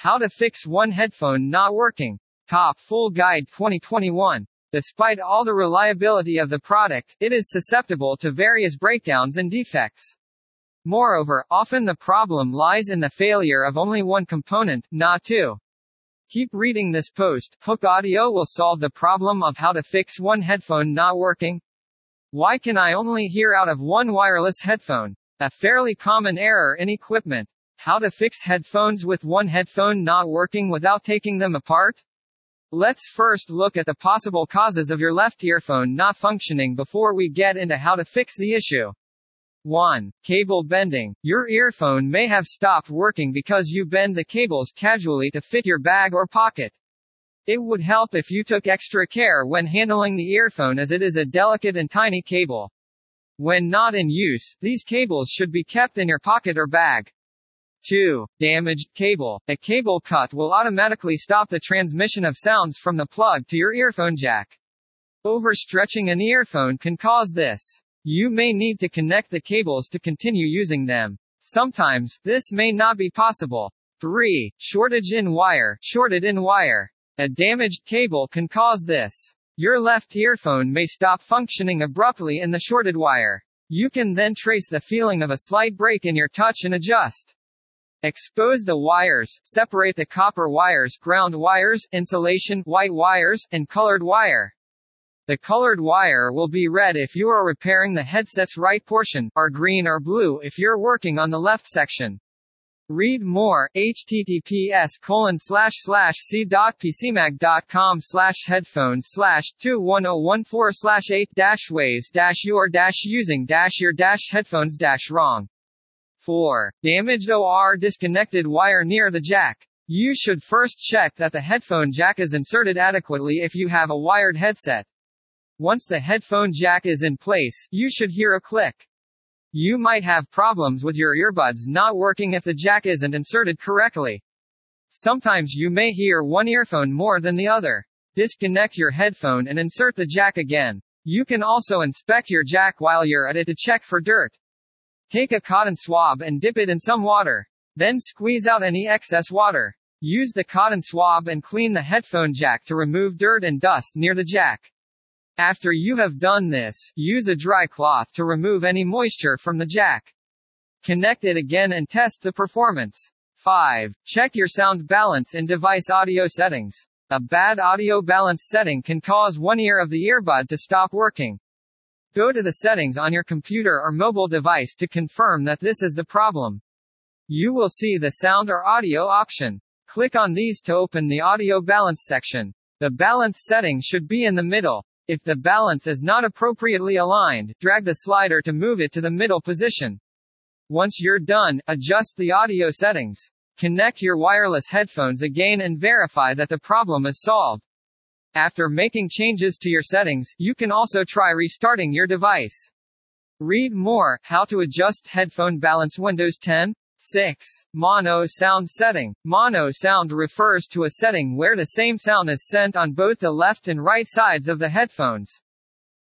How to fix one headphone not working. Top Full Guide 2021. Despite all the reliability of the product, it is susceptible to various breakdowns and defects. Moreover, often the problem lies in the failure of only one component, not two. Keep reading this post. Hooke Audio will solve the problem of how to fix one headphone not working. Why can I only hear out of one wireless headphone? A fairly common error in equipment. How to fix headphones with one headphone not working without taking them apart? Let's first look at the possible causes of your left earphone not functioning before we get into how to fix the issue. 1. Cable bending. Your earphone may have stopped working because you bend the cables casually to fit your bag or pocket. It would help if you took extra care when handling the earphone, as it is a delicate and tiny cable. When not in use, these cables should be kept in your pocket or bag. 2. Damaged cable. A cable cut will automatically stop the transmission of sounds from the plug to your earphone jack. Overstretching an earphone can cause this. You may need to connect the cables to continue using them. Sometimes, this may not be possible. 3. Shortage in wire. Shorted in wire. A damaged cable can cause this. Your left earphone may stop functioning abruptly in the shorted wire. You can then trace the feeling of a slight break in your touch and adjust. Expose the wires, separate the copper wires, ground wires, insulation, white wires, and colored wire. The colored wire will be red if you are repairing the headset's right portion, or green or blue if you're working on the left section. Read more, https://c.pcmag.com/headphones/21014/8-ways-you're-using-your-headphones-wrong. 4. Damaged or disconnected wire near the jack. You should first check that the headphone jack is inserted adequately if you have a wired headset. Once the headphone jack is in place, you should hear a click. You might have problems with your earbuds not working if the jack isn't inserted correctly. Sometimes you may hear one earphone more than the other. Disconnect your headphone and insert the jack again. You can also inspect your jack while you're at it to check for dirt. Take a cotton swab and dip it in some water. Then squeeze out any excess water. Use the cotton swab and clean the headphone jack to remove dirt and dust near the jack. After you have done this, use a dry cloth to remove any moisture from the jack. Connect it again and test the performance. 5. Check your sound balance in device audio settings. A bad audio balance setting can cause one ear of the earbud to stop working. Go to the settings on your computer or mobile device to confirm that this is the problem. You will see the sound or audio option. Click on these to open the audio balance section. The balance setting should be in the middle. If the balance is not appropriately aligned, drag the slider to move it to the middle position. Once you're done, adjust the audio settings. Connect your wireless headphones again and verify that the problem is solved. After making changes to your settings, you can also try restarting your device. Read more, How to Adjust Headphone Balance Windows 10. 6. Mono sound setting. Mono sound refers to a setting where the same sound is sent on both the left and right sides of the headphones.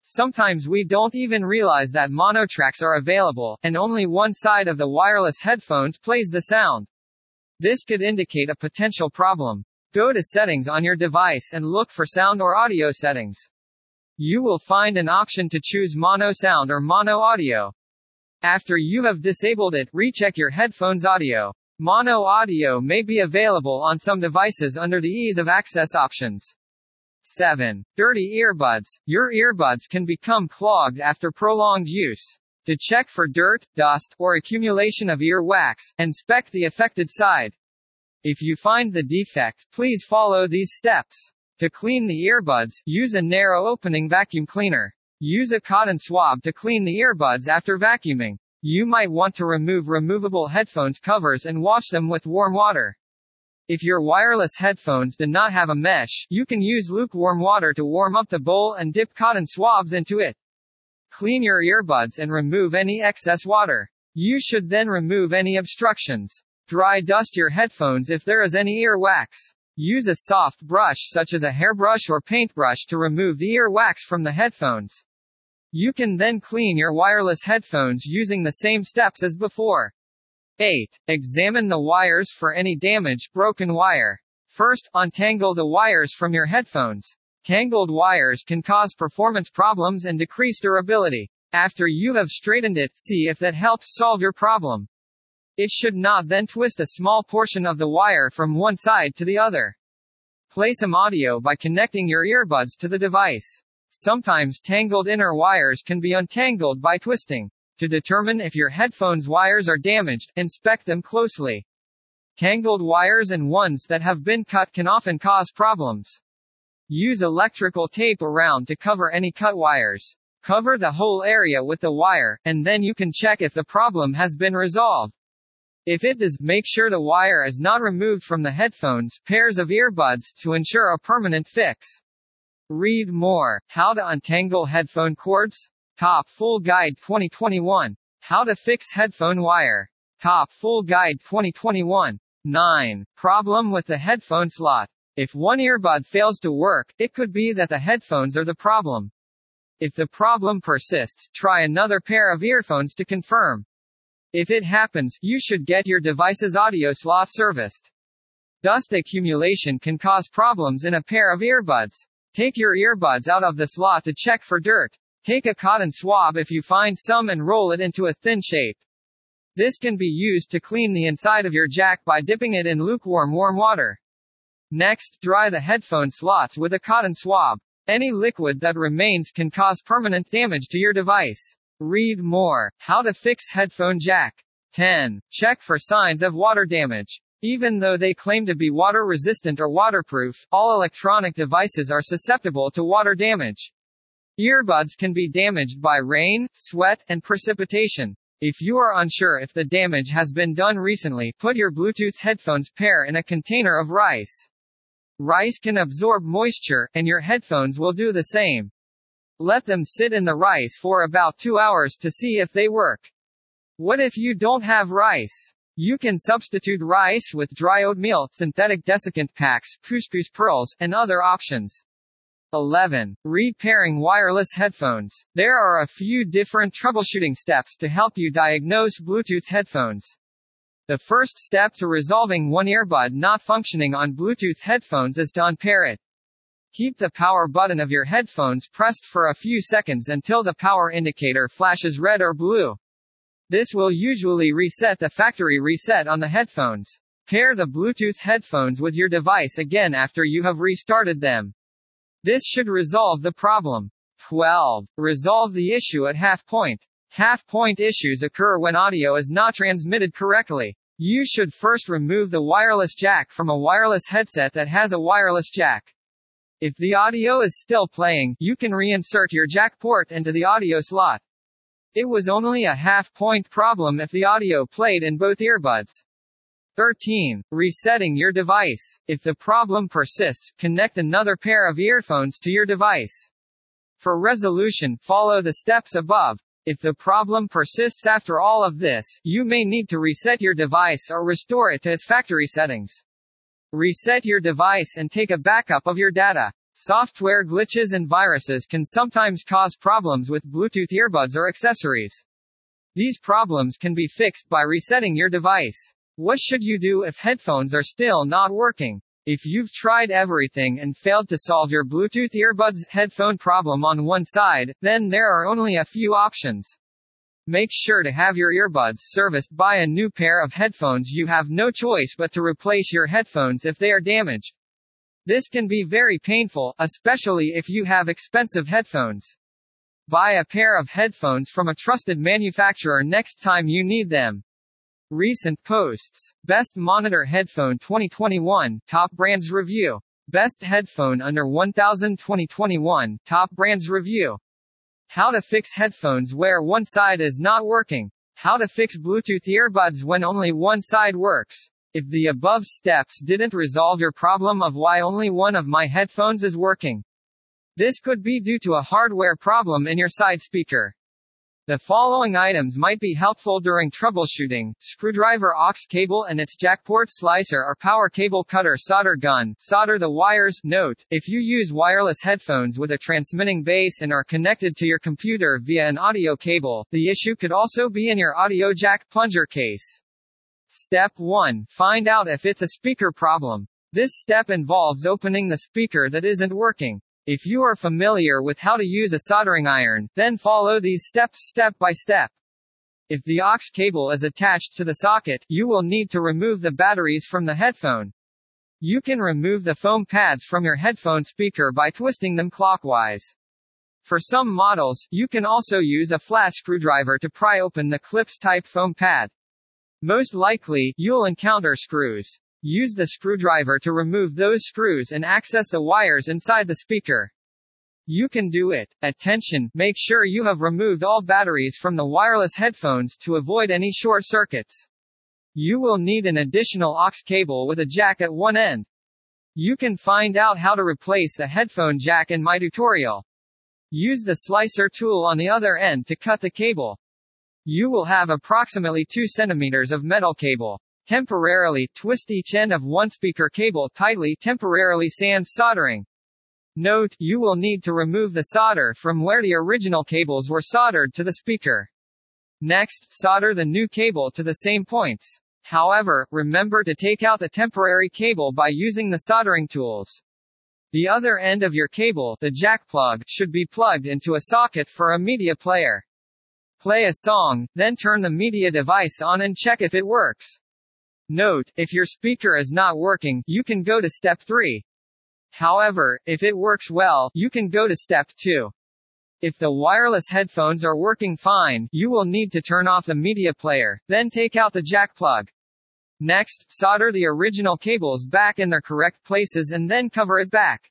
Sometimes we don't even realize that mono tracks are available, and only one side of the wireless headphones plays the sound. This could indicate a potential problem. Go to settings on your device and look for sound or audio settings. You will find an option to choose mono sound or mono audio. After you have disabled it, recheck your headphones audio. Mono audio may be available on some devices under the ease of access options. 7. Dirty earbuds. Your earbuds can become clogged after prolonged use. To check for dirt, dust, or accumulation of ear wax, inspect the affected side. If you find the defect, please follow these steps. To clean the earbuds, use a narrow opening vacuum cleaner. Use a cotton swab to clean the earbuds after vacuuming. You might want to remove removable headphones covers and wash them with warm water. If your wireless headphones do not have a mesh, you can use lukewarm water to warm up the bowl and dip cotton swabs into it. Clean your earbuds and remove any excess water. You should then remove any obstructions. Dry dust your headphones if there is any ear wax. Use a soft brush such as a hairbrush or paintbrush to remove the ear wax from the headphones. You can then clean your wireless headphones using the same steps as before. 8. Examine the wires for any damaged, broken wire. First, untangle the wires from your headphones. Tangled wires can cause performance problems and decrease durability. After you have straightened it, see if that helps solve your problem. It should not, then twist a small portion of the wire from one side to the other. Play some audio by connecting your earbuds to the device. Sometimes tangled inner wires can be untangled by twisting. To determine if your headphones' wires are damaged, inspect them closely. Tangled wires and ones that have been cut can often cause problems. Use electrical tape around to cover any cut wires. Cover the whole area with the wire, and then you can check if the problem has been resolved. If it does, make sure the wire is not removed from the headphones, pairs of earbuds, to ensure a permanent fix. Read more. How to untangle headphone cords? Top Full Guide 2021. How to fix headphone wire. Top Full Guide 2021. 9. Problem with the headphone slot. If one earbud fails to work, it could be that the headphones are the problem. If the problem persists, try another pair of earphones to confirm. If it happens, you should get your device's audio slot serviced. Dust accumulation can cause problems in a pair of earbuds. Take your earbuds out of the slot to check for dirt. Take a cotton swab if you find some and roll it into a thin shape. This can be used to clean the inside of your jack by dipping it in lukewarm warm water. Next, dry the headphone slots with a cotton swab. Any liquid that remains can cause permanent damage to your device. Read more. How to fix headphone jack. 10. Check for signs of water damage. Even though they claim to be water-resistant or waterproof, all electronic devices are susceptible to water damage. Earbuds can be damaged by rain, sweat, and precipitation. If you are unsure if the damage has been done recently, put your Bluetooth headphones pair in a container of rice. Rice can absorb moisture, and your headphones will do the same. Let them sit in the rice for about 2 hours to see if they work. What if you don't have rice? You can substitute rice with dry oatmeal, synthetic desiccant packs, couscous pearls, and other options. 11. Repairing wireless headphones. There are a few different troubleshooting steps to help you diagnose Bluetooth headphones. The first step to resolving one earbud not functioning on Bluetooth headphones is to unpair it. Keep the power button of your headphones pressed for a few seconds until the power indicator flashes red or blue. This will usually reset the factory reset on the headphones. Pair the Bluetooth headphones with your device again after you have restarted them. This should resolve the problem. 12. Resolve the issue at half point. Half point issues occur when audio is not transmitted correctly. You should first remove the wireless jack from a wireless headset that has a wireless jack. If the audio is still playing, you can reinsert your jack port into the audio slot. It was only a half-point problem if the audio played in both earbuds. 13. Resetting your device. If the problem persists, connect another pair of earphones to your device. For resolution, follow the steps above. If the problem persists after all of this, you may need to reset your device or restore it to its factory settings. Reset your device and take a backup of your data. Software glitches and viruses can sometimes cause problems with Bluetooth earbuds or accessories. These problems can be fixed by resetting your device. What should you do if headphones are still not working? If you've tried everything and failed to solve your Bluetooth earbuds headphone problem on one side, then there are only a few options. Make sure to have your earbuds serviced by a new pair of headphones. You have no choice but to replace your headphones if they are damaged. This can be very painful, especially if you have expensive headphones. Buy a pair of headphones from a trusted manufacturer next time you need them. Recent posts. Best Monitor Headphone 2021, Top Brands Review. Best Headphone Under $1,000 2021, Top Brands Review. How to fix headphones where one side is not working. How to fix Bluetooth earbuds when only one side works. If the above steps didn't resolve your problem of why only one of my headphones is working, this could be due to a hardware problem in your side speaker. The following items might be helpful during troubleshooting: screwdriver, aux cable and its jackport, slicer or power cable cutter, solder gun, solder the wires. Note, if you use wireless headphones with a transmitting base and are connected to your computer via an audio cable, the issue could also be in your audio jack plunger case. Step 1. Find out if it's a speaker problem. This step involves opening the speaker that isn't working. If you are familiar with how to use a soldering iron, then follow these steps step by step. If the aux cable is attached to the socket, you will need to remove the batteries from the headphone. You can remove the foam pads from your headphone speaker by twisting them clockwise. For some models, you can also use a flat screwdriver to pry open the clips-type foam pad. Most likely, you'll encounter screws. Use the screwdriver to remove those screws and access the wires inside the speaker. You can do it. Attention, make sure you have removed all batteries from the wireless headphones to avoid any short circuits. You will need an additional aux cable with a jack at one end. You can find out how to replace the headphone jack in my tutorial. Use the slicer tool on the other end to cut the cable. You will have approximately 2 centimeters of metal cable. Temporarily twist each end of one speaker cable tightly, temporarily sans soldering. Note, you will need to remove the solder from where the original cables were soldered to the speaker. Next, solder the new cable to the same points. However, remember to take out the temporary cable by using the soldering tools. The other end of your cable, the jack plug, should be plugged into a socket for a media player. Play a song, then turn the media device on and check if it works. Note, if your speaker is not working, you can go to step 3. However, if it works well, you can go to step 2. If the wireless headphones are working fine, you will need to turn off the media player, then take out the jack plug. Next, solder the original cables back in their correct places and then cover it back.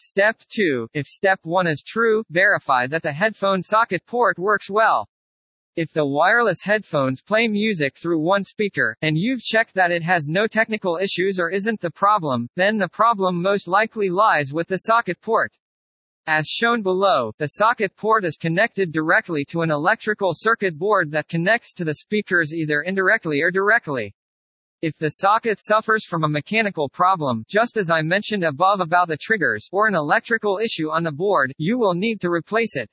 Step 2. If step 1 is true, verify that the headphone socket port works well. If the wireless headphones play music through one speaker, and you've checked that it has no technical issues or isn't the problem, then the problem most likely lies with the socket port. As shown below, the socket port is connected directly to an electrical circuit board that connects to the speakers either indirectly or directly. If the socket suffers from a mechanical problem, just as I mentioned above about the triggers, or an electrical issue on the board, you will need to replace it.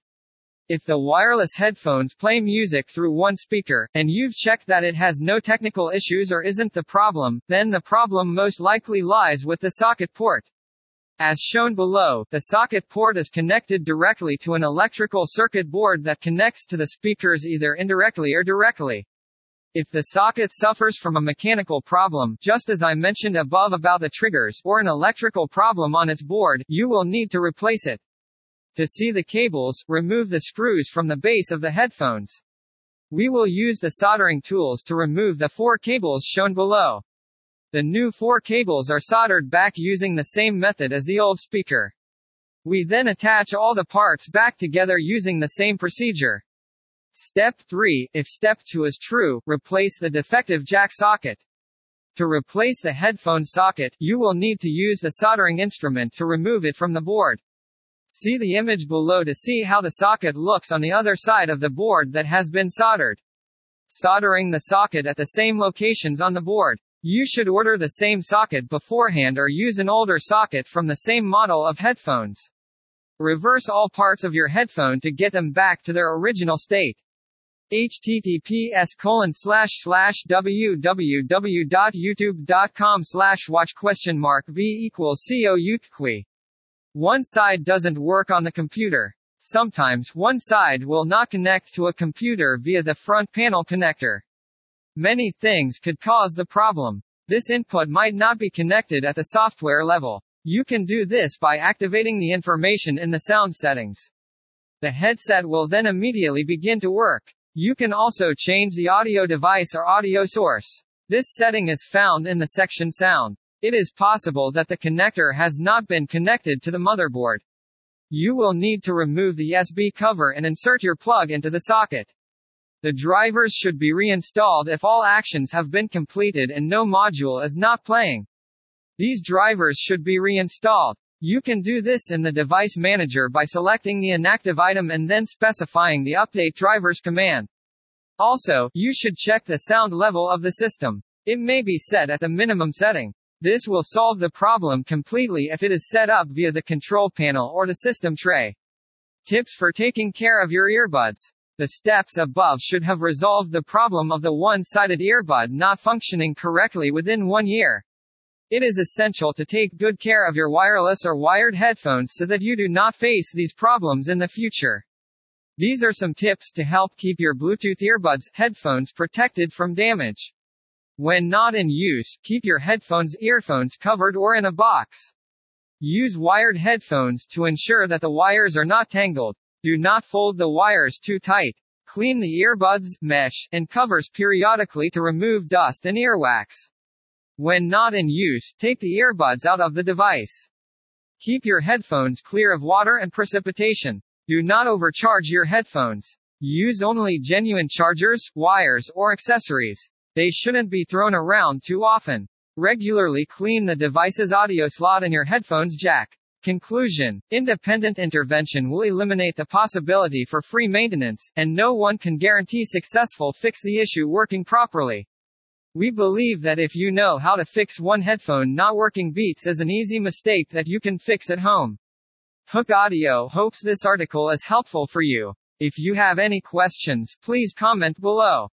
If the wireless headphones play music through one speaker, and you've checked that it has no technical issues or isn't the problem, then the problem most likely lies with the socket port. As shown below, the socket port is connected directly to an electrical circuit board that connects to the speakers either indirectly or directly. If the socket suffers from a mechanical problem, just as I mentioned above about the triggers, or an electrical problem on its board, you will need to replace it. To see the cables, remove the screws from the base of the headphones. We will use the soldering tools to remove the 4 cables shown below. The new 4 cables are soldered back using the same method as the old speaker. We then attach all the parts back together using the same procedure. Step 3. If step 2 is true, replace the defective jack socket. To replace the headphone socket, you will need to use the soldering instrument to remove it from the board. See the image below to see how the socket looks on the other side of the board that has been soldered. Soldering the socket at the same locations on the board. You should order the same socket beforehand or use an older socket from the same model of headphones. Reverse all parts of your headphone to get them back to their original state. https://www.youtube.com/watch?v=couqui. One side doesn't work on the computer. Sometimes one side will not connect to a computer via the front panel connector. Many things could cause the problem. This input might not be connected at the software level. You can do this by activating the information in the sound settings. The headset will then immediately begin to work. You can also change the audio device or audio source. This setting is found in the section Sound. It is possible that the connector has not been connected to the motherboard. You will need to remove the USB cover and insert your plug into the socket. The drivers should be reinstalled if all actions have been completed and no module is not playing. These drivers should be reinstalled. You can do this in the device manager by selecting the inactive item and then specifying the update drivers command. Also, you should check the sound level of the system. It may be set at the minimum setting. This will solve the problem completely if it is set up via the control panel or the system tray. Tips for taking care of your earbuds. The steps above should have resolved the problem of the one-sided earbud not functioning correctly within 1 year. It is essential to take good care of your wireless or wired headphones so that you do not face these problems in the future. These are some tips to help keep your Bluetooth earbuds, headphones protected from damage. When not in use, keep your headphones covered or in a box. Use wired headphones to ensure that the wires are not tangled. Do not fold the wires too tight. Clean the earbuds, mesh, and covers periodically to remove dust and earwax. When not in use, take the earbuds out of the device. Keep your headphones clear of water and precipitation. Do not overcharge your headphones. Use only genuine chargers, wires, or accessories. They shouldn't be thrown around too often. Regularly clean the device's audio slot in your headphones jack. Conclusion. Independent intervention will eliminate the possibility for free maintenance, and no one can guarantee successful fix the issue working properly. We believe that if you know how to fix one headphone not working, beats is an easy mistake that you can fix at home. Hooke Audio hopes this article is helpful for you. If you have any questions, please comment below.